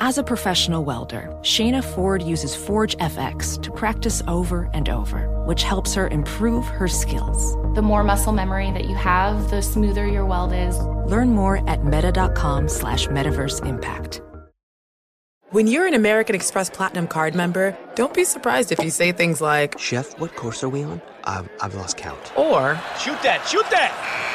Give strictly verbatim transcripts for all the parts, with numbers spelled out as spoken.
As a professional welder, Shayna Ford uses Forge F X to practice over and over, which helps her improve her skills. The more muscle memory that you have, the smoother your weld is. Learn more at meta.com slash metaverse impact. When you're an American Express Platinum Card member, don't be surprised if you say things like, Chef, what course are we on? I've, I've lost count. Or, shoot that, shoot that!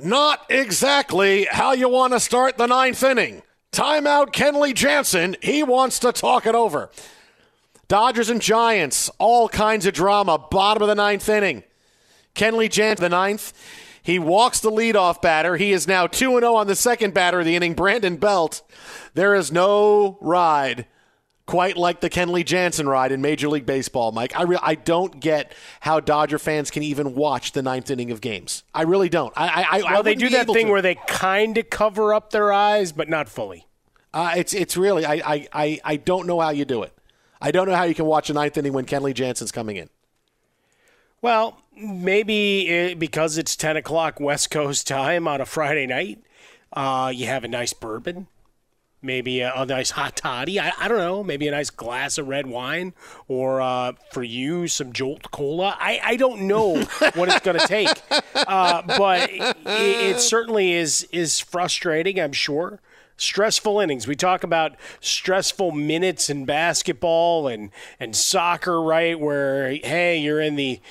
Not exactly how you want to start the ninth inning. Timeout Kenley Jansen. He wants to talk it over. Dodgers and Giants, all kinds of drama, bottom of the ninth inning. Kenley Jansen, the ninth. He walks the leadoff batter. He is now two and oh on the second batter of the inning, Brandon Belt. There is no ride quite like the Kenley Jansen ride in Major League Baseball, Mike. I re- I don't get how Dodger fans can even watch the ninth inning of games. I really don't. I, I, I well, they do that thing to. where they kind of cover up their eyes, but not fully. Uh, it's it's really I, I, I, I don't know how you do it. I don't know how you can watch the ninth inning when Kenley Jansen's coming in. Well, maybe it, because it's ten o'clock West Coast time on a Friday night, uh, you have a nice bourbon. Maybe a, a nice hot toddy. I, I don't know. Maybe a nice glass of red wine or, uh, for you, some Jolt Cola. I, I don't know what it's going to take. Uh, but it, it certainly is is frustrating, I'm sure. Stressful innings. We talk about stressful minutes in basketball and, and soccer, right, where, hey, you're in the –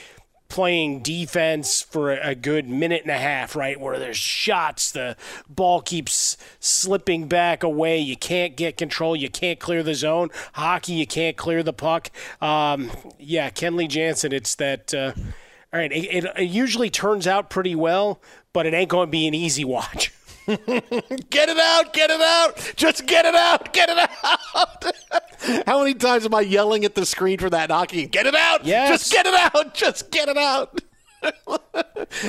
playing defense for a good minute and a half, right, where there's shots, the ball keeps slipping back away, you can't get control, you can't clear the zone. Hockey, you can't clear the puck. Um, yeah, Kenley Jansen, it's that, uh, all right, it, it, it usually turns out pretty well, but it ain't going to be an easy watch. Get it out, get it out, just get it out, get it out. How many times am I yelling at the screen for that hockey? Get it out, yes. Just get it out, just get it out. Clear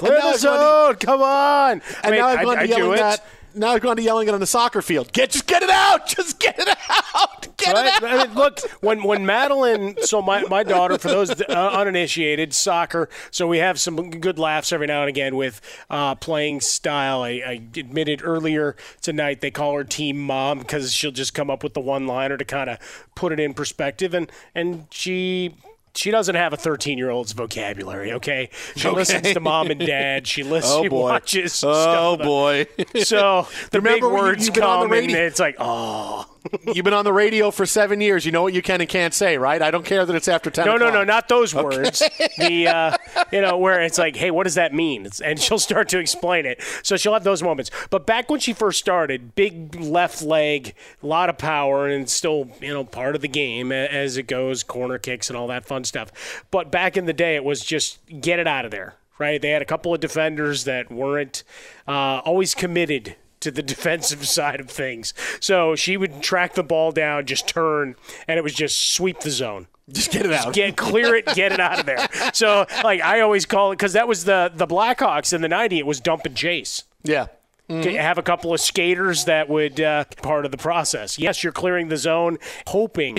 the zone. To, come on. And I mean, now I've gone I, to yelling that. Now I've gone to yelling it on the soccer field. Get just get it out. Just get it out. Get right? it out. I mean, look, when when Madeline, so my, my daughter, for those uninitiated, soccer. So we have some good laughs every now and again with uh, playing style. I, I admitted earlier tonight they call her Team Mom because she'll just come up with the one liner to kind of put it in perspective, and and she. She doesn't have a thirteen-year-old's vocabulary, okay? She okay. listens to Mom and Dad. She listens. Oh, she watches Oh, stuff. boy. So the Remember big words you, come, and it's like, oh. You've been on the radio for seven years. You know what you can and can't say, right? I don't care that it's after ten No, o'clock. no, no, not those okay. words. The, uh, you know, where it's like, hey, what does that mean? It's, and she'll start to explain it. So she'll have those moments. But back when she first started, big left leg, a lot of power, and still, you know, part of the game as it goes, corner kicks and all that fun stuff. But back in the day, it was just get it out of there, right? They had a couple of defenders that weren't uh, always committed to the defensive side of things. So she would track the ball down, just turn, and it was just sweep the zone. Just get it out. Just get, clear it, get it out of there. So, like, I always call it, because that was the, the Blackhawks in the nineties, it was dump and chase. Yeah. Mm-hmm. Have a couple of skaters that would uh, part of the process. Yes, you're clearing the zone, hoping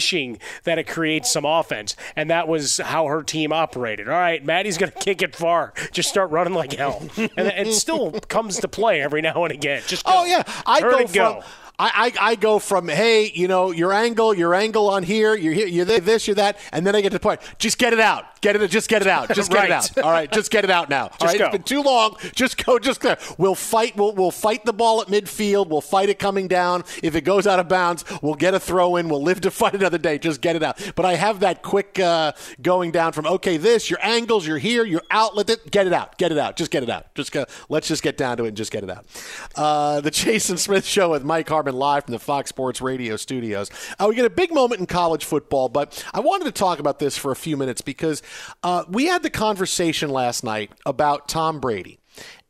that it creates some offense, and that was how her team operated. All right, Maddie's going to kick it far. Just start running like hell, and it still comes to play every now and again. Just go. oh yeah, I go, from, go. I, I I go from hey, you know, your angle, your angle on here, you're here, you're this, you're that, and then I get to the point. Just get it out. Get it. Just get it out. Just get right. it out. All right, just get it out now. All just right, go. It's been too long. Just go. Just clear. We'll fight. We'll we'll. Fight the ball at midfield. We'll fight it coming down. If it goes out of bounds, we'll get a throw in. We'll live to fight another day. Just get it out. But I have that quick uh, going down from, okay, this, your angles, you're here, your outlet, it, get it out. Get it out. Just get it out. Just go, let's just get down to it and just get it out. Uh, the Jason Smith Show with Mike Harmon live from the Fox Sports Radio studios. Uh, we get a big moment in college football, but I wanted to talk about this for a few minutes because uh, we had the conversation last night about Tom Brady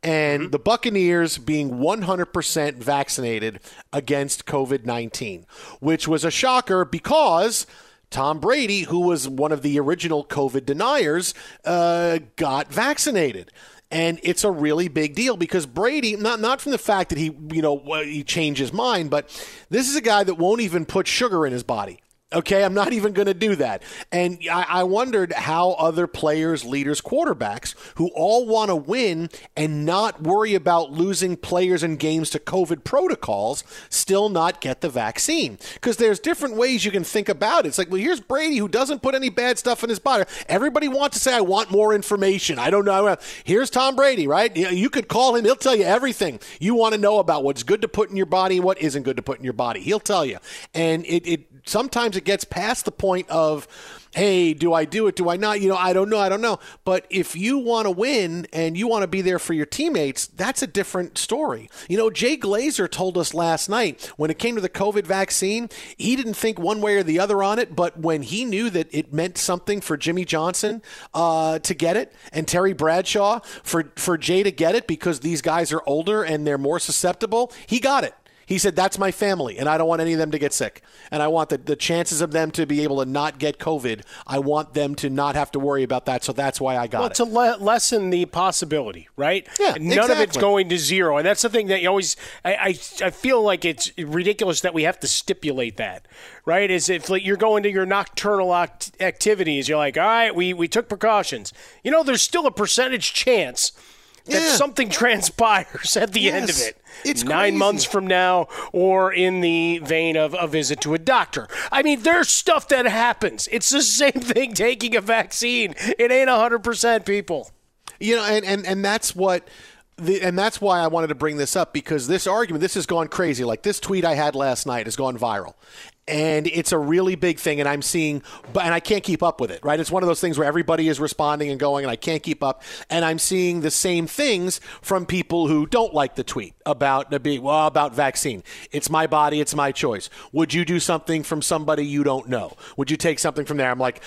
and mm-hmm. the Buccaneers being one hundred percent vaccinated against covid nineteen, which was a shocker because Tom Brady, who was one of the original COVID deniers, uh, got vaccinated. And it's a really big deal because Brady, not not from the fact that he, you know, he changed his mind, but this is a guy that won't even put sugar in his body. Okay, I'm not even going to do that. And I, I wondered how other players, leaders, quarterbacks who all want to win and not worry about losing players and games to COVID protocols still not get the vaccine. Because there's different ways you can think about it. It's like, well, here's Brady who doesn't put any bad stuff in his body. Everybody wants to say, I want more information. I don't know. Here's Tom Brady, right? You could call him. He'll tell you everything you want to know about what's good to put in your body and what isn't good to put in your body. He'll tell you. And it, it sometimes it It gets past the point of, hey, do I do it? Do I not? You know, I don't know. I don't know. But if you want to win and you want to be there for your teammates, that's a different story. You know, Jay Glazer told us last night when it came to the COVID vaccine, he didn't think one way or the other on it. But when he knew that it meant something for Jimmy Johnson uh, to get it and Terry Bradshaw for, for Jay to get it because these guys are older and they're more susceptible, he got it. He said, that's my family, and I don't want any of them to get sick. And I want the, the chances of them to be able to not get COVID. I want them to not have to worry about that, so that's why I got well, it. Well, to le- lessen the possibility, right? Yeah, None exactly. of it's going to zero. And that's the thing that you always I, – I, I feel like it's ridiculous that we have to stipulate that, right? Is if like, you're going to your nocturnal act- activities, you're like, all right, we, we took precautions. You know, there's still a percentage chance – that yeah. something transpires at the yes. end of it. It's Nine crazy. months from now or in the vein of a visit to a doctor. I mean, there's stuff that happens. It's the same thing taking a vaccine. It ain't one hundred percent people. You know, and, and, and that's what... The, and that's why I wanted to bring this up, because this argument, this has gone crazy. Like this tweet I had last night has gone viral, and it's a really big thing. And I'm seeing, but and I can't keep up with it, right? It's one of those things where everybody is responding and going, and I can't keep up. And I'm seeing the same things from people who don't like the tweet about the big, well, about vaccine. It's my body, it's my choice. Would you do something from somebody you don't know? Would you take something from there? I'm like,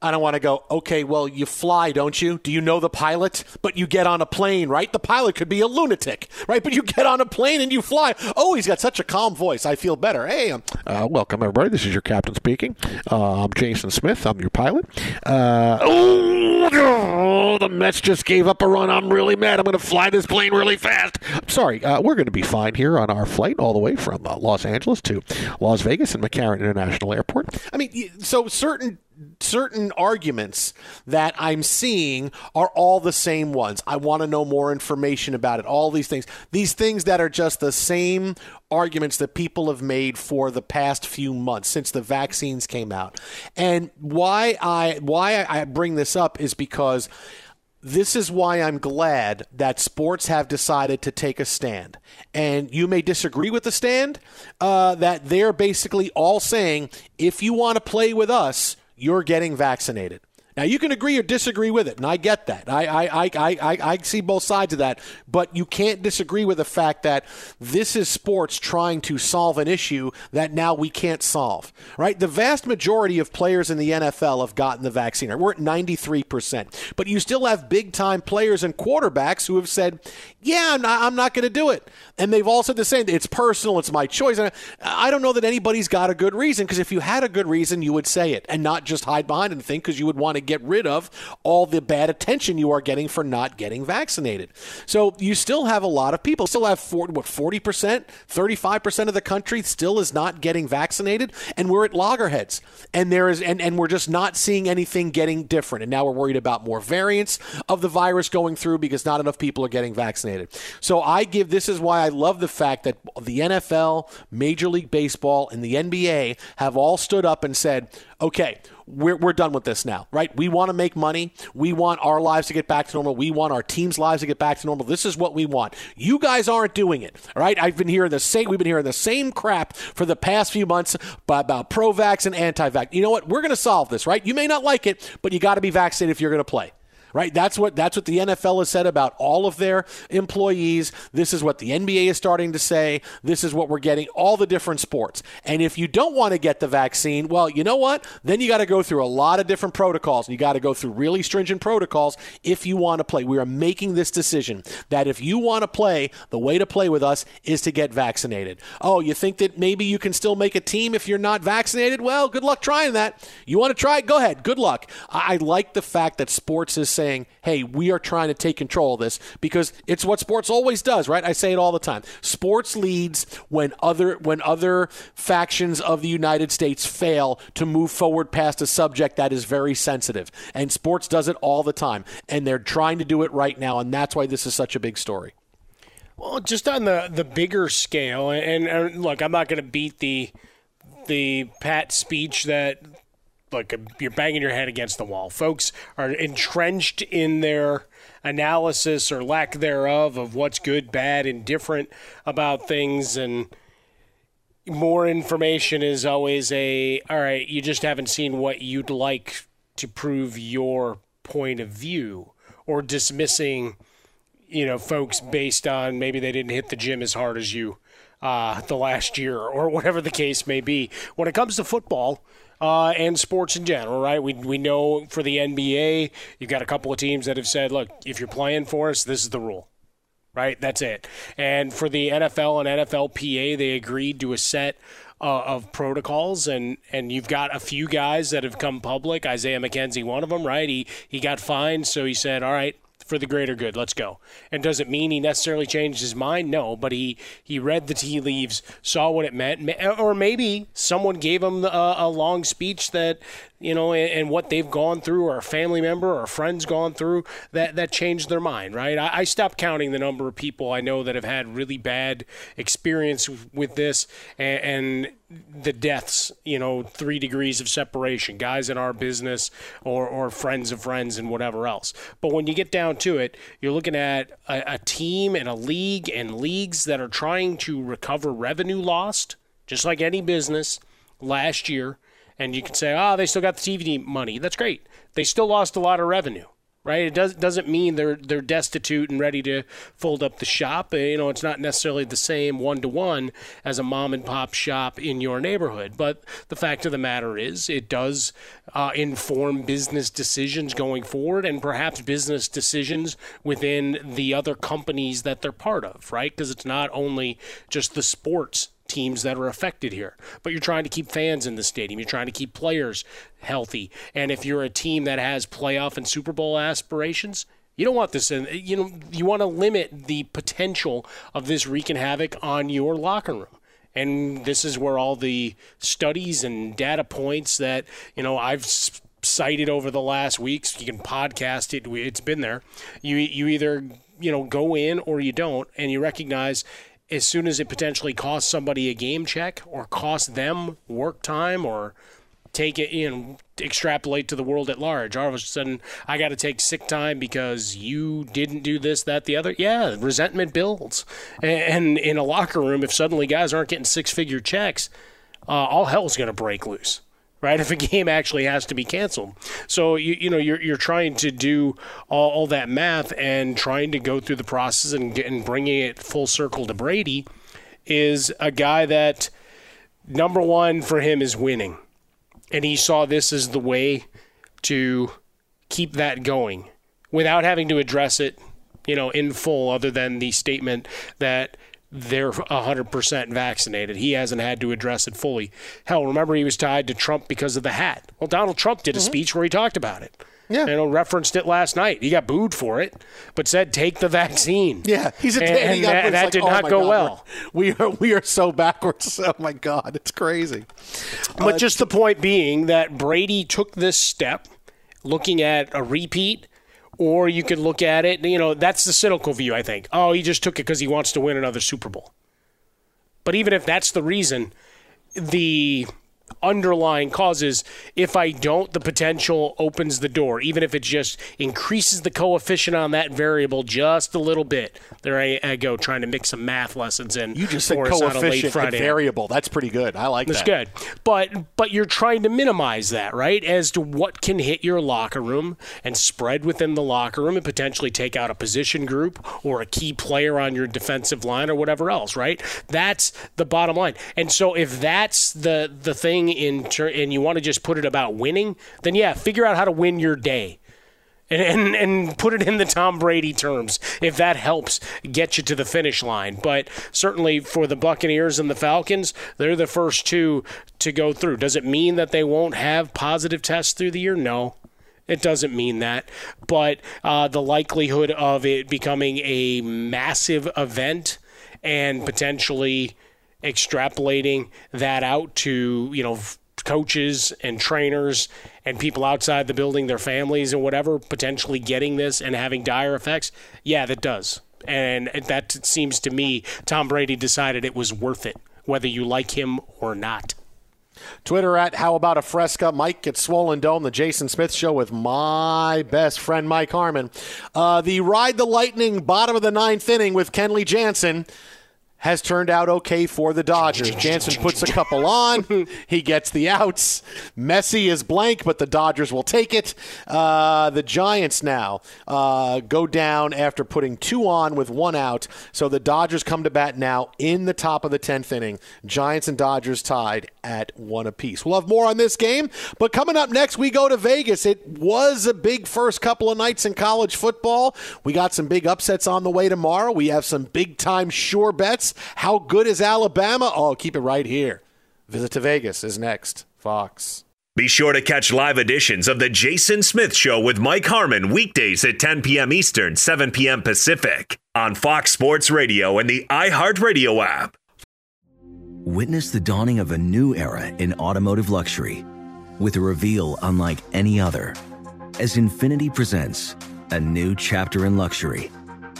I don't want to go, okay, well, you fly, don't you? Do you know the pilot? But you get on a plane, right? The pilot could be a lunatic, right? But you get on a plane and you fly. Oh, he's got such a calm voice. I feel better. Hey, I'm- uh, welcome, everybody. This is your captain speaking. Uh, I'm Jason Smith. I'm your pilot. Uh, oh, oh, the Mets just gave up a run. I'm really mad. I'm going to fly this plane really fast. I'm sorry. Uh, we're going to be fine here on our flight all the way from uh, Los Angeles to Las Vegas and McCarran International Airport. I mean, so certain... certain arguments that I'm seeing are all the same ones. I want to know more information about it. All these things, these things that are just the same arguments that people have made for the past few months since the vaccines came out. And why I, why I bring this up is because this is why I'm glad that sports have decided to take a stand. And you may disagree with the stand, uh, that they're basically all saying, if you want to play with us, you're getting vaccinated. Now, you can agree or disagree with it, and I get that. I I, I, I I see both sides of that, but you can't disagree with the fact that this is sports trying to solve an issue that now we can't solve, right? The vast majority of players in the N F L have gotten the vaccine. We're at ninety-three percent, but you still have big-time players and quarterbacks who have said, yeah, I'm not, I'm not going to do it. And they've all said the same. It's personal. It's my choice. And I, I don't know that anybody's got a good reason, because if you had a good reason, you would say it and not just hide behind anything, because you would want to get rid of all the bad attention you are getting for not getting vaccinated. So you still have a lot of people, still have forty, what, forty percent, thirty-five percent of the country still is not getting vaccinated, and we're at loggerheads. And there is, and, and we're just not seeing anything getting different. And now we're worried about more variants of the virus going through because not enough people are getting vaccinated. So I give, this is why I love the fact that the N F L, Major League Baseball, and the N B A have all stood up and said, okay, We're we're done with this now, right? We want to make money. We want our lives to get back to normal. We want our team's lives to get back to normal. This is what we want. You guys aren't doing it, all right? I've been hearing the same. We've been hearing the same crap for the past few months about pro-vax and anti-vax. You know what? We're going to solve this, right? You may not like it, but you got to be vaccinated if you're going to play. Right, that's what that's what the N F L has said about all of their employees. This is what the N B A is starting to say. This is what we're getting, all the different sports. And if you don't want to get the vaccine, well, you know what? Then you got to go through a lot of different protocols. You got to go through really stringent protocols if you want to play. We are making this decision that if you want to play, the way to play with us is to get vaccinated. Oh, you think that maybe you can still make a team if you're not vaccinated? Well, good luck trying that. You want to try it? Go ahead. Good luck. I, I like the fact that sports is saying, hey, we are trying to take control of this, because it's what sports always does, right? I say it all the time. Sports leads when other when other factions of the United States fail to move forward past a subject that is very sensitive. And sports does it all the time. And they're trying to do it right now. And that's why this is such a big story. Well, just on the, the bigger scale, and, and look, I'm not going to beat the the pat speech that – look, you're banging your head against the wall. Folks are entrenched in their analysis or lack thereof of what's good, bad, and different about things. And more information is always a, all right, you just haven't seen what you'd like to prove your point of view, or dismissing, you know, folks based on maybe they didn't hit the gym as hard as you uh, the last year or whatever the case may be. When it comes to football, Uh, and sports in general, right? We we know for the N B A, you've got a couple of teams that have said, look, if you're playing for us, this is the rule, right? That's it. And for the N F L and N F L P A, they agreed to a set uh, of protocols, and, and you've got a few guys that have come public. Isaiah McKenzie, one of them, right? He, he got fined, so he said, all right, for the greater good, let's go. And does it mean he necessarily changed his mind? No, but he, he read the tea leaves, saw what it meant, or maybe someone gave him a, a long speech that, you know, and, and what they've gone through, or a family member or a friend's gone through, that, that changed their mind, right? I, I stopped counting the number of people I know that have had really bad experience with, with this, and, and the deaths, you know, three degrees of separation, guys in our business or, or friends of friends and whatever else. But when you get down to it, you're looking at a, a team and a league and leagues that are trying to recover revenue lost, just like any business, last year. And you can say, oh, they still got the T V money. That's great. They still lost a lot of revenue. right? It does, doesn't mean they're they're destitute and ready to fold up the shop. You know, it's not necessarily the same one-to-one as a mom-and-pop shop in your neighborhood. But the fact of the matter is it does uh, inform business decisions going forward and perhaps business decisions within the other companies that they're part of, right? Because it's not only just the sports teams that are affected here, but you're trying to keep fans in the stadium. You're trying to keep players healthy. And if you're a team that has playoff and Super Bowl aspirations, you don't want this in, you know, you want to limit the potential of this wreaking havoc on your locker room. And this is where all the studies and data points that, you know, I've cited over the last weeks, you can podcast it. It's been there. You, you either, you know, go in or you don't, and you recognize as soon as it potentially costs somebody a game check or costs them work time or take it in, extrapolate to the world at large. All of a sudden, I got to take sick time because you didn't do this, that, the other. Yeah, resentment builds. And in a locker room, if suddenly guys aren't getting six-figure checks, uh, all hell's going to break loose. Right, if a game actually has to be canceled. So, you you know, you're you're trying to do all, all that math and trying to go through the process and, and bringing it full circle to Brady is a guy that, number one for him is winning. And he saw this as the way to keep that going without having to address it, you know, in full other than the statement that they're one hundred percent vaccinated. He hasn't had to address it fully. Hell, remember he was tied to Trump because of the hat. Well, Donald Trump did a mm-hmm. speech where he talked about it. Yeah. You know, referenced it last night. He got booed for it, but said, take the vaccine. Yeah. He's a, and, and he got that, that like, did oh not go God, well. We are we are so backwards. Oh, my God. It's crazy. But uh, just the point being that Brady took this step looking at a repeat. Or you could look at it, you know, that's the cynical view, I think. Oh, he just took it because he wants to win another Super Bowl. But even if that's the reason, the underlying cause is if I don't, the potential opens the door. Even if it just increases the coefficient on that variable just a little bit. There I, I go trying to mix some math lessons in. You just said coefficient and variable. That's pretty good. I like that. That's good. But but you're trying to minimize that, right? As to what can hit your locker room and spread within the locker room and potentially take out a position group or a key player on your defensive line or whatever else, right? That's the bottom line. And so if that's the the thing In ter- and you want to just put it about winning, then yeah, figure out how to win your day and, and and put it in the Tom Brady terms if that helps get you to the finish line. But certainly for the Buccaneers and the Falcons, they're the first two to go through. Does it mean that they won't have positive tests through the year? No. It doesn't mean that. But uh, the likelihood of it becoming a massive event and potentially extrapolating that out to, you know, coaches and trainers and people outside the building, their families and whatever, potentially getting this and having dire effects. Yeah, that does. And that seems to me Tom Brady decided it was worth it, whether you like him or not. Twitter at How About a Fresca. Mike at Swollen Dome, the Jason Smith Show with my best friend Mike Harmon. Uh, the Ride the Lightning bottom of the ninth inning with Kenley Jansen has turned out okay for the Dodgers. Jansen puts a couple on. He gets the outs. Messi is blank, but the Dodgers will take it. Uh, the Giants now uh, go down after putting two on with one out. So the Dodgers come to bat now in the top of the tenth inning. Giants and Dodgers tied at one apiece. We'll have more on this game, but coming up next, we go to Vegas. It was a big first couple of nights in college football. We got some big upsets on the way tomorrow. We have some big-time sure bets. How good is Alabama? Oh, keep it right here. Visit to Vegas is next. Fox. Be sure to catch live editions of The Jason Smith Show with Mike Harmon weekdays at ten p.m. Eastern, seven p.m. Pacific on Fox Sports Radio and the iHeartRadio app. Witness the dawning of a new era in automotive luxury with a reveal unlike any other as Infiniti presents a new chapter in luxury.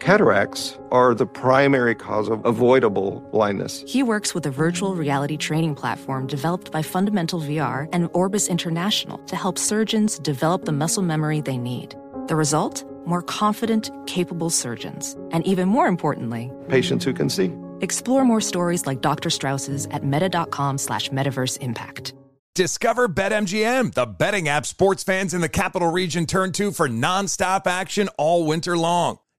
Cataracts are the primary cause of avoidable blindness. He works with a virtual reality training platform developed by Fundamental V R and Orbis International to help surgeons develop the muscle memory they need. The result? More confident, capable surgeons. And even more importantly, patients who can see. Explore more stories like Doctor Strauss's at meta.com slash metaverse impact. Discover BetMGM, the betting app sports fans in the capital region turn to for nonstop action all winter long.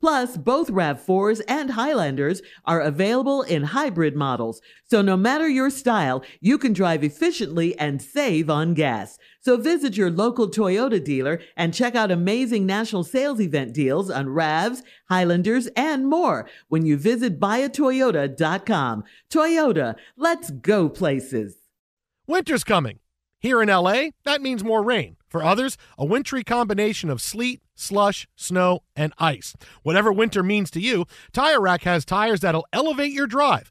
Plus, both RAV fours and Highlanders are available in hybrid models. So no matter your style, you can drive efficiently and save on gas. So visit your local Toyota dealer and check out amazing national sales event deals on RAVs, Highlanders, and more when you visit buy a Toyota dot com. Toyota, let's go places. Winter's coming. Here in L A, that means more rain. For others, a wintry combination of sleet, slush, snow, and ice. Whatever winter means to you, Tire Rack has tires that'll elevate your drive.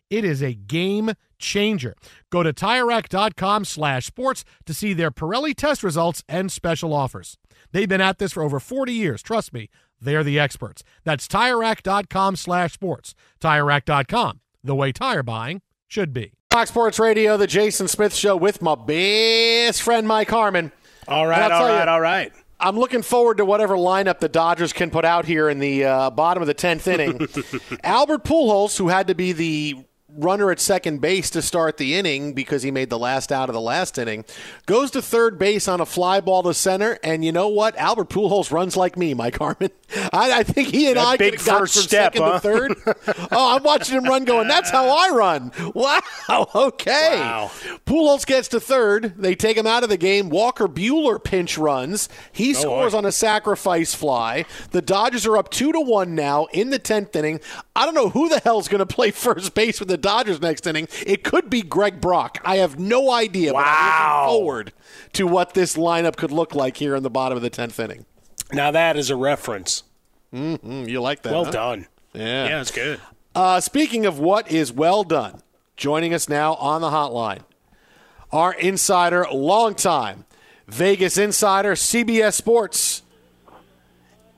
It is a game changer. Go to TireRack.com slash sports to see their Pirelli test results and special offers. They've been at this for over forty years. Trust me, they're the experts. That's TireRack.com slash sports. TireRack dot com, the way tire buying should be. Fox Sports Radio, the Jason Smith Show with my best friend, Mike Harmon. All right, all right, you, all right. I'm looking forward to whatever lineup the Dodgers can put out here in the uh, bottom of the tenth inning. Albert Pujols, who had to be the runner at second base to start the inning because he made the last out of the last inning, goes to third base on a fly ball to center, and you know what? Albert Pujols runs like me, Mike Harmon. I, I think he and that I could have got from step, second huh? to third. Oh, I'm watching him run going, that's how I run. Wow, okay. Wow. Pujols gets to third. They take him out of the game. Walker Buehler pinch runs. He oh, scores boy. on a sacrifice fly. The Dodgers are up two to one now in the tenth inning. I don't know who the hell's going to play first base with the Dodgers next inning. It could be Greg Brock. I have no idea, wow. but I'm looking forward to what this lineup could look like here in the bottom of the tenth inning. Now that is a reference. Mm-hmm. You like that? Well huh? done. Yeah. Yeah, it's good. Uh, speaking of what is well done, joining us now on the hotline, our insider, longtime Vegas insider, C B S Sports,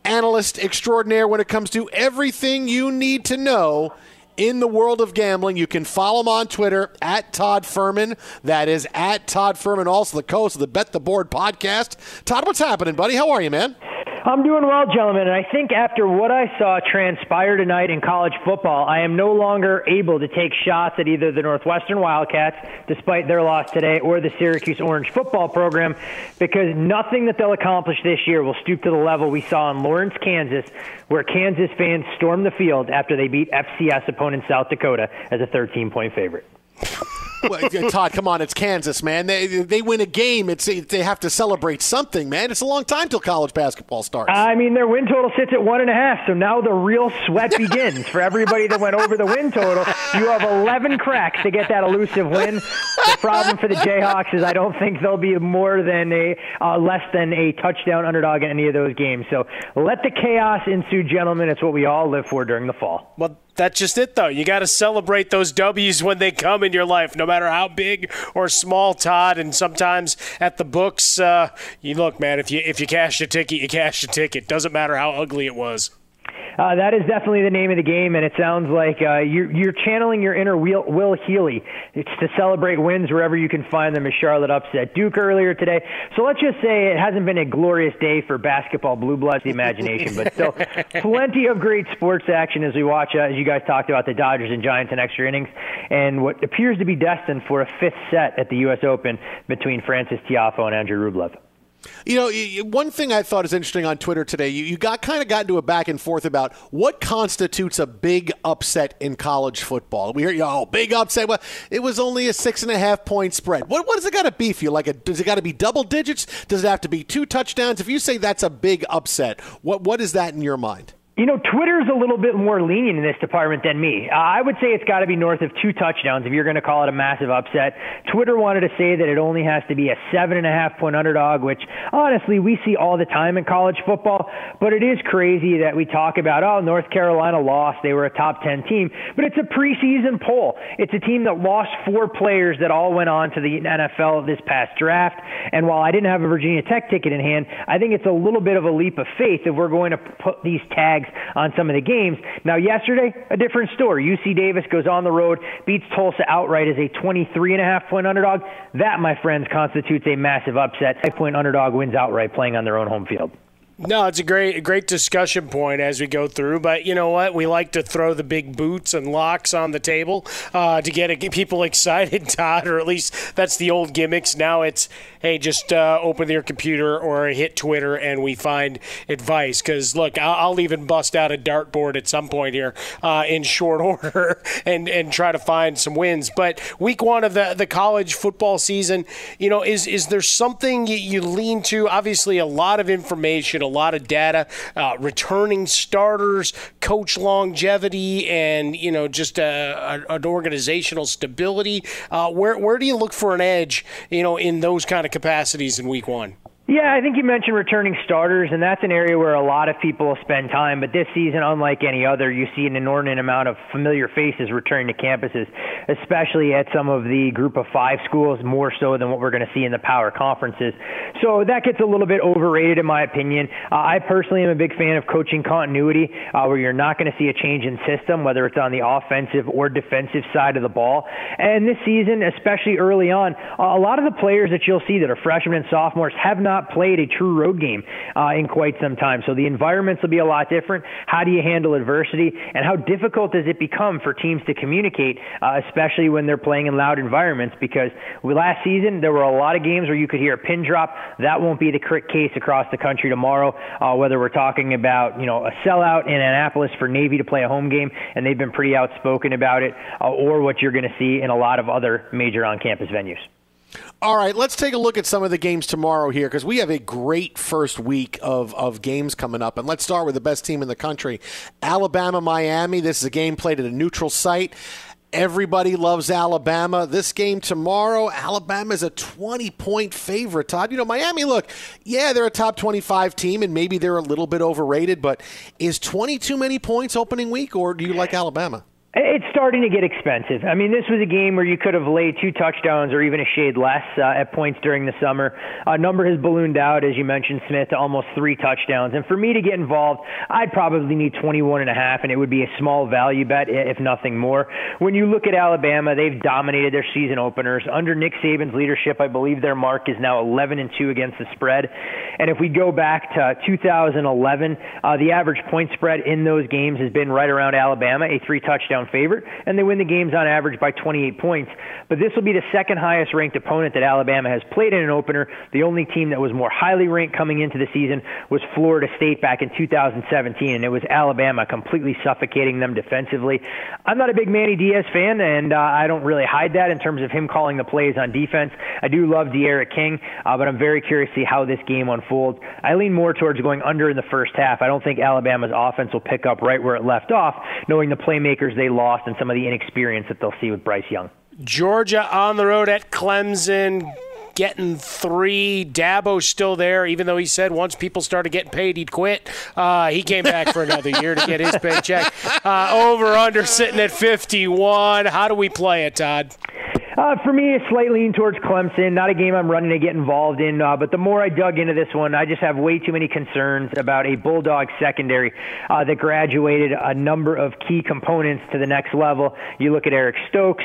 analyst extraordinaire when it comes to everything you need to know in the world of gambling. You can follow him on Twitter, at Todd Fuhrman. That is at Todd Fuhrman, also the co-host of the Bet the Board podcast. Todd, what's happening, buddy? How are you, man? I'm doing well, gentlemen, and I think after what I saw transpire tonight in college football, I am no longer able to take shots at either the Northwestern Wildcats, despite their loss today, or the Syracuse Orange football program, because nothing that they'll accomplish this year will stoop to the level we saw in Lawrence, Kansas, where Kansas fans stormed the field after they beat F C S opponent South Dakota as a thirteen-point favorite. Well, Todd, come on, it's Kansas, man. They they win a game. It's they have to celebrate something, man. It's a long time till college basketball starts. I mean, their win total sits at one and a half, so now the real sweat begins for everybody that went over the win total. You have eleven cracks to get that elusive win. The problem for the Jayhawks is I don't think they'll be more than a uh, less than a touchdown underdog in any of those games. So let the chaos ensue, gentlemen. It's what we all live for during the fall. Well, that's just it, though. You got to celebrate those W's when they come in your life, no matter how big or small, Todd. And sometimes at the books, uh, you look, man, if you if you cash a ticket, you cash a ticket. Doesn't matter how ugly it was. Uh, that is definitely the name of the game, and it sounds like uh, you're, you're channeling your inner Will, Will Healy. It's to celebrate wins wherever you can find them, as Charlotte upset Duke earlier today. So let's just say it hasn't been a glorious day for basketball blue bloods, the imagination, but still plenty of great sports action as we watch, uh, as you guys talked about, the Dodgers and Giants in extra innings, and what appears to be destined for a fifth set at the U S Open between Francis Tiafoe and Andrei Rublev. You know, one thing I thought is interesting on Twitter today, you, you got kind of got into a back and forth about what constitutes a big upset in college football. We hear, you oh, big upset. Well, it was only a six and a half point spread. What what does it got to be for you? Like, a, does it got to be double digits? Does it have to be two touchdowns? If you say that's a big upset, what what is that in your mind? You know, Twitter's a little bit more lenient in this department than me. Uh, I would say it's got to be north of two touchdowns if you're going to call it a massive upset. Twitter wanted to say that it only has to be a seven and a half point underdog, which, honestly, we see all the time in college football. But it is crazy that we talk about, oh, North Carolina lost. They were a top ten team. But it's a preseason poll. It's a team that lost four players that all went on to the N F L this past draft. And while I didn't have a Virginia Tech ticket in hand, I think it's a little bit of a leap of faith if we're going to put these tags on some of the games. Now, yesterday, a different story. U C Davis goes on the road, beats Tulsa outright as a twenty-three and a half point underdog. That, my friends, constitutes a massive upset. Five-point underdog wins outright playing on their own home field. No, it's a great great discussion point as we go through, but you know what? We like to throw the big boots and locks on the table uh, to get, get people excited, Todd, or at least that's the old gimmicks. Now it's, hey, just uh, open your computer or hit Twitter and we find advice. Because, look, I'll, I'll even bust out a dartboard at some point here uh, in short order and, and try to find some wins. But week one of the, the college football season, you know, is, is there something you, you lean to? Obviously, a lot of information, a lot of data, uh, returning starters, coach longevity, and you know just a, a, an organizational stability. Uh, where where do you look for an edge, you know, in those kind of capacities in week one? Yeah, I think you mentioned returning starters, and that's an area where a lot of people spend time. But this season, unlike any other, you see an inordinate amount of familiar faces returning to campuses, especially at some of the group of five schools, more so than what we're going to see in the power conferences. So that gets a little bit overrated, in my opinion. Uh, I personally am a big fan of coaching continuity, uh, where you're not going to see a change in system, whether it's on the offensive or defensive side of the ball. And this season, especially early on, a lot of the players that you'll see that are freshmen and sophomores have not played a true road game uh, in quite some time. So the environments will be a lot different. How do you handle adversity, and how difficult does it become for teams to communicate, uh, especially when they're playing in loud environments? Because last season, there were a lot of games where you could hear a pin drop. That won't be the case across the country tomorrow, uh, whether we're talking about, you know, a sellout in Annapolis for Navy to play a home game, and they've been pretty outspoken about it, uh, or what you're going to see in a lot of other major on-campus venues. All right, let's take a look at some of the games tomorrow here, because we have a great first week of, of games coming up. And let's start with the best team in the country, Alabama-Miami. This is a game played at a neutral site. Everybody loves Alabama. This game tomorrow, Alabama is a twenty-point favorite, Todd. You know, Miami, look, yeah, they're a top twenty-five team, and maybe they're a little bit overrated, but is twenty too many points opening week, or do you like Alabama? it's starting to get expensive. I mean, this was a game where you could have laid two touchdowns or even a shade less uh, at points during the summer. A number has ballooned out, as you mentioned, Smith, to almost three touchdowns. And for me to get involved, I'd probably need twenty-one and a half, and it would be a small value bet, if nothing more. When you look at Alabama, they've dominated their season openers. Under Nick Saban's leadership, I believe their mark is now eleven and two against the spread. And if we go back to two thousand eleven, uh, the average point spread in those games has been right around Alabama, a three-touchdown favorite, and they win the games on average by twenty-eight points. But this will be the second-highest ranked opponent that Alabama has played in an opener. The only team that was more highly ranked coming into the season was Florida State back in two thousand seventeen, and it was Alabama completely suffocating them defensively. I'm not a big Manny Diaz fan, and uh, I don't really hide that in terms of him calling the plays on defense. I do love De'Ara King, uh, but I'm very curious to see how this game unfolds. I lean more towards going under in the first half. I don't think Alabama's offense will pick up right where it left off, knowing the playmakers they lost and some of the inexperience that they'll see with Bryce Young. Georgia on the road at Clemson, getting three. Dabo's still there, even though he said once people started getting paid, he'd quit. Uh, he came back for another year to get his paycheck. Uh, over, under, sitting at fifty-one. How do we play it, Todd? Uh, for me, a slight lean towards Clemson. Not a game I'm running to get involved in, uh, but the more I dug into this one, I just have way too many concerns about a Bulldog secondary uh, that graduated a number of key components to the next level. You look at Eric Stokes,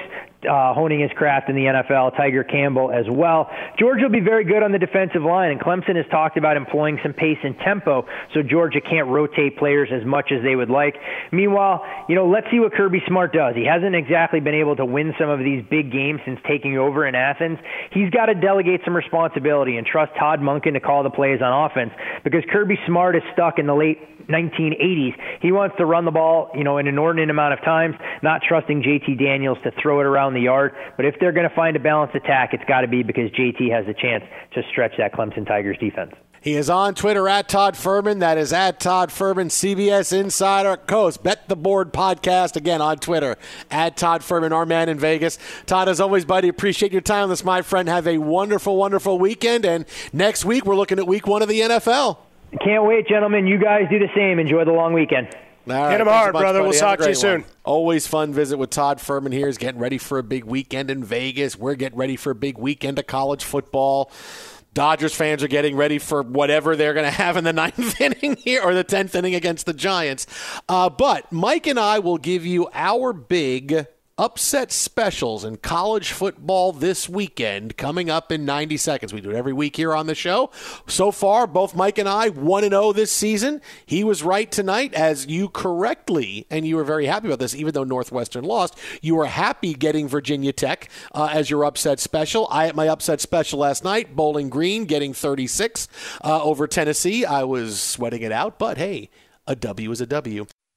Uh, honing his craft in the N F L, Tiger Campbell as well. Georgia will be very good on the defensive line, and Clemson has talked about employing some pace and tempo, so Georgia can't rotate players as much as they would like. Meanwhile, you know, let's see what Kirby Smart does. He hasn't exactly been able to win some of these big games since taking over in Athens. He's got to delegate some responsibility and trust Todd Monken to call the plays on offense, because Kirby Smart is stuck in the late nineteen eighties. He wants to run the ball, you know, an inordinate amount of times, not trusting J T Daniels to throw it around the yard. But if they're going to find a balanced attack, it's got to be because J T has a chance to stretch that Clemson Tigers defense. He is on Twitter at Todd Fuhrman. That is at Todd Fuhrman, C B S Insider Coast, Bet the Board Podcast. Again, on Twitter, at Todd Fuhrman, our man in Vegas. Todd, as always, buddy, appreciate your time with us, my friend. Have a wonderful, wonderful weekend. And next week, we're looking at week one of the N F L. Can't wait, gentlemen. You guys do the same. Enjoy the long weekend. All right, hit him hard, much, brother. Buddy. We'll talk to you soon. One. Always fun visit with Todd Fuhrman here. He's getting ready for a big weekend in Vegas. We're getting ready for a big weekend of college football. Dodgers fans are getting ready for whatever they're going to have in the ninth inning here, or the tenth inning against the Giants. Uh, but Mike and I will give you our big upset specials in college football this weekend, coming up in ninety seconds. We do it every week here on the show. So far, both Mike and I one and oh this season. He was right tonight, as you correctly, and you were very happy about this, even though Northwestern lost, you were happy getting Virginia Tech uh, as your upset special. I had my upset special last night, Bowling Green getting thirty-six uh, over Tennessee. I was sweating it out, but hey, a W is a W.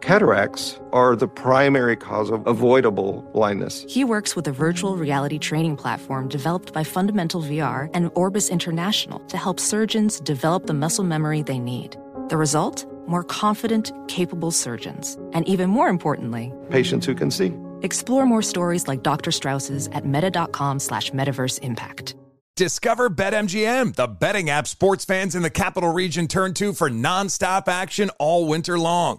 Cataracts are the primary cause of avoidable blindness. He works with a virtual reality training platform developed by Fundamental V R and Orbis International to help surgeons develop the muscle memory they need. The result? More confident, capable surgeons. And even more importantly, patients who can see. Explore more stories like Doctor Strauss's at meta.com slash metaverse impact. Discover BetMGM, the betting app sports fans in the capital region turn to for nonstop action all winter long.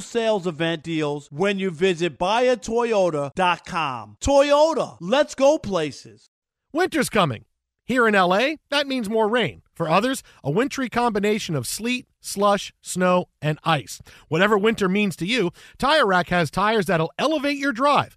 sales event deals when you visit buy a toyota dot com. Toyota, let's go places. Winter's coming. Here in L A, that means more rain. For others, a wintry combination of sleet, slush, snow, and ice. Whatever winter means to you, Tire Rack has tires that'll elevate your drive.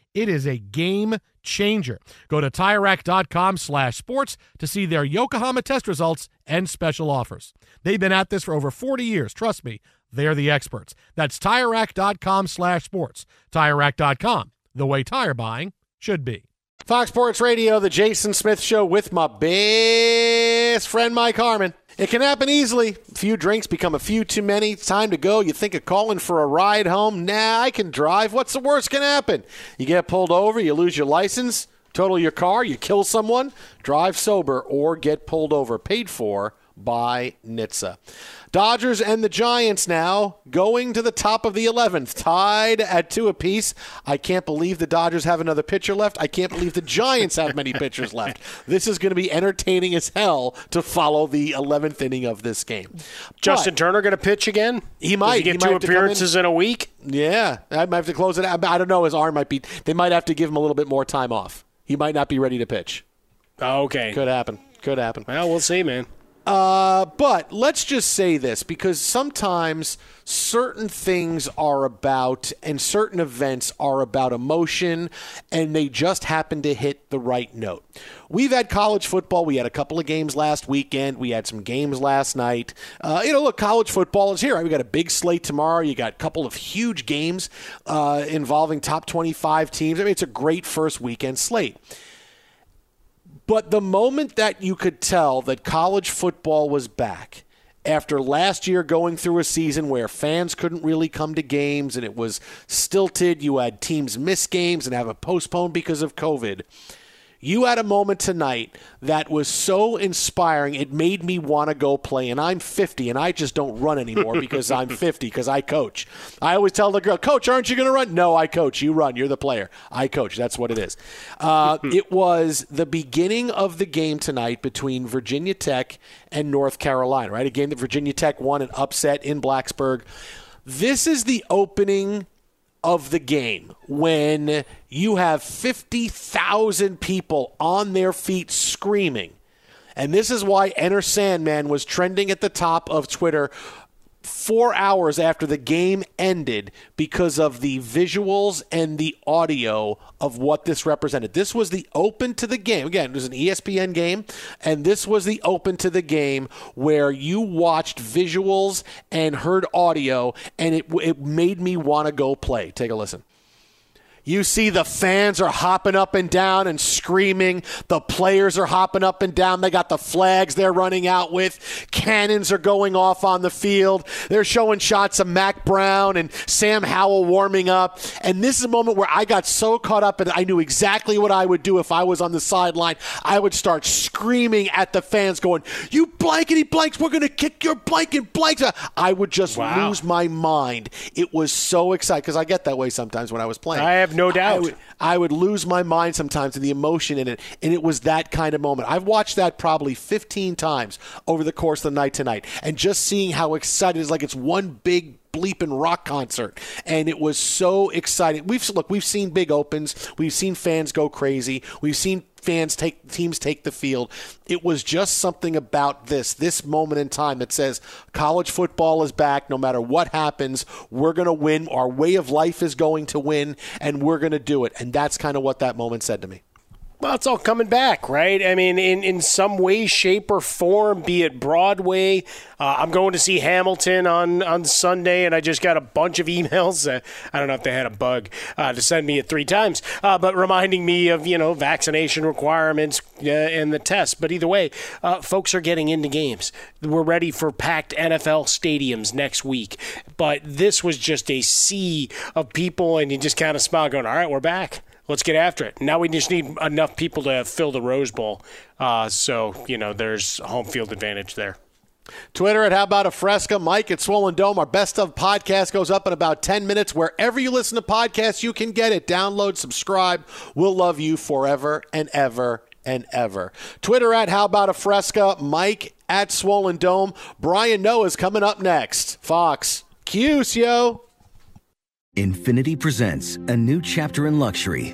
It is a game changer. Go to TireRack.com slash sports to see their Yokohama test results and special offers. They've been at this for over forty years. Trust me, they're the experts. That's TireRack.com slash sports. TireRack dot com, the way tire buying should be. Fox Sports Radio, the Jason Smith Show with my best friend Mike Harmon. It can happen easily. A few drinks become a few too many. It's time to go. You think of calling for a ride home. Nah, I can drive. What's the worst can happen? You get pulled over. You lose your license. Total your car. You kill someone. Drive sober or get pulled over. Paid for by N H T S A. Dodgers and the Giants now going to the top of the eleventh, tied at two apiece. I can't believe the Dodgers have another pitcher left. I can't believe the Giants have many pitchers left. This is going to be entertaining as hell to follow the eleventh inning of this game. Justin but, Turner going to pitch again? He might. Does he get he two appearances in? in a week? Yeah. I might have to close it out. I don't know. His arm might be – they might have to give him a little bit more time off. He might not be ready to pitch. Oh, okay. Could happen. Could happen. Well, we'll see, man. Uh, but let's just say this, because sometimes certain things are about and certain events are about emotion, and they just happen to hit the right note. We've had college football. We had a couple of games last weekend. We had some games last night. Uh, you know, look, college football is here. We got a big slate tomorrow. You got a couple of huge games uh, involving top twenty-five teams. I mean, it's a great first weekend slate. But the moment that you could tell that college football was back, after last year going through a season where fans couldn't really come to games and it was stilted, you had teams miss games and have it postponed because of COVID, You had a moment tonight that was so inspiring, it made me want to go play. And I'm fifty, and I just don't run anymore because I'm fifty, because I coach. I always tell the girl, coach, aren't you going to run? No, I coach. You run. You're the player. I coach. That's what it is. Uh, it was the beginning of the game tonight between Virginia Tech and North Carolina, right? A game that Virginia Tech won an upset in Blacksburg. This is the opening of the game when you have fifty thousand people on their feet screaming. And this is why Enter Sandman was trending at the top of Twitter four hours after the game ended, because of the visuals and the audio of what this represented. This was the open to the game. Again, it was an E S P N game, and this was the open to the game where you watched visuals and heard audio, and it, it made me want to go play. Take a listen. You see the fans are hopping up and down and screaming. The players are hopping up and down. They got the flags they're running out with. Cannons are going off on the field. They're showing shots of Mac Brown and Sam Howell warming up. And this is a moment where I got so caught up, and I knew exactly what I would do if I was on the sideline. I would start screaming at the fans going, you blankety blanks, we're going to kick your blanket blanks. I would just wow. lose my mind. It was so exciting, because I get that way sometimes when I was playing. I have no doubt. I would, I would lose my mind sometimes in the emotion in it, and it was that kind of moment. I've watched that probably fifteen times over the course of the night tonight, and just seeing how excited it is, like it's one big bleeping rock concert, and it was so exciting. We've look, we've seen big opens. We've seen fans go crazy. We've seen fans take teams take the field. It was just something about this, this moment in time that says college football is back. No matter what happens, we're going to win. Our way of life is going to win, and we're going to do it. And that's kind of what that moment said to me. Well, it's all coming back, right? I mean, in, in some way, shape, or form, be it Broadway. Uh, I'm going to see Hamilton on, on Sunday, and I just got a bunch of emails. Uh, I don't know if they had a bug uh, to send me it three times, uh, but reminding me of, you know, vaccination requirements uh, and the test. But either way, uh, folks are getting into games. We're ready for packed N F L stadiums next week. But this was just a sea of people, and you just kind of smile going, all right, we're back. Let's get after it. Now we just need enough people to fill the Rose Bowl. Uh, so, you know, there's home field advantage there. Twitter at How About a Fresca, Mike at Swollen Dome. Our Best Of podcast goes up in about ten minutes. Wherever you listen to podcasts, you can get it. Download, subscribe. We'll love you forever and ever and ever. Twitter at How About a Fresca, Mike at Swollen Dome. Brian Noah's coming up next. Fox, Q C O. Infiniti presents a new chapter in luxury,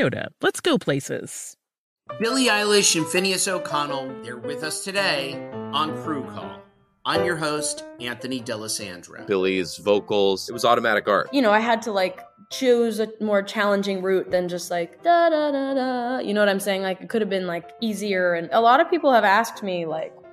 Toyota. Let's go places. Billie Eilish and Finneas O'Connell, they're with us today on Crew Call. I'm your host, Anthony D'Alessandro. Billie's vocals, it was automatic art. You know, I had to like choose a more challenging route than just like, da da da da. You know what I'm saying? Like, it could have been like easier. And a lot of people have asked me like,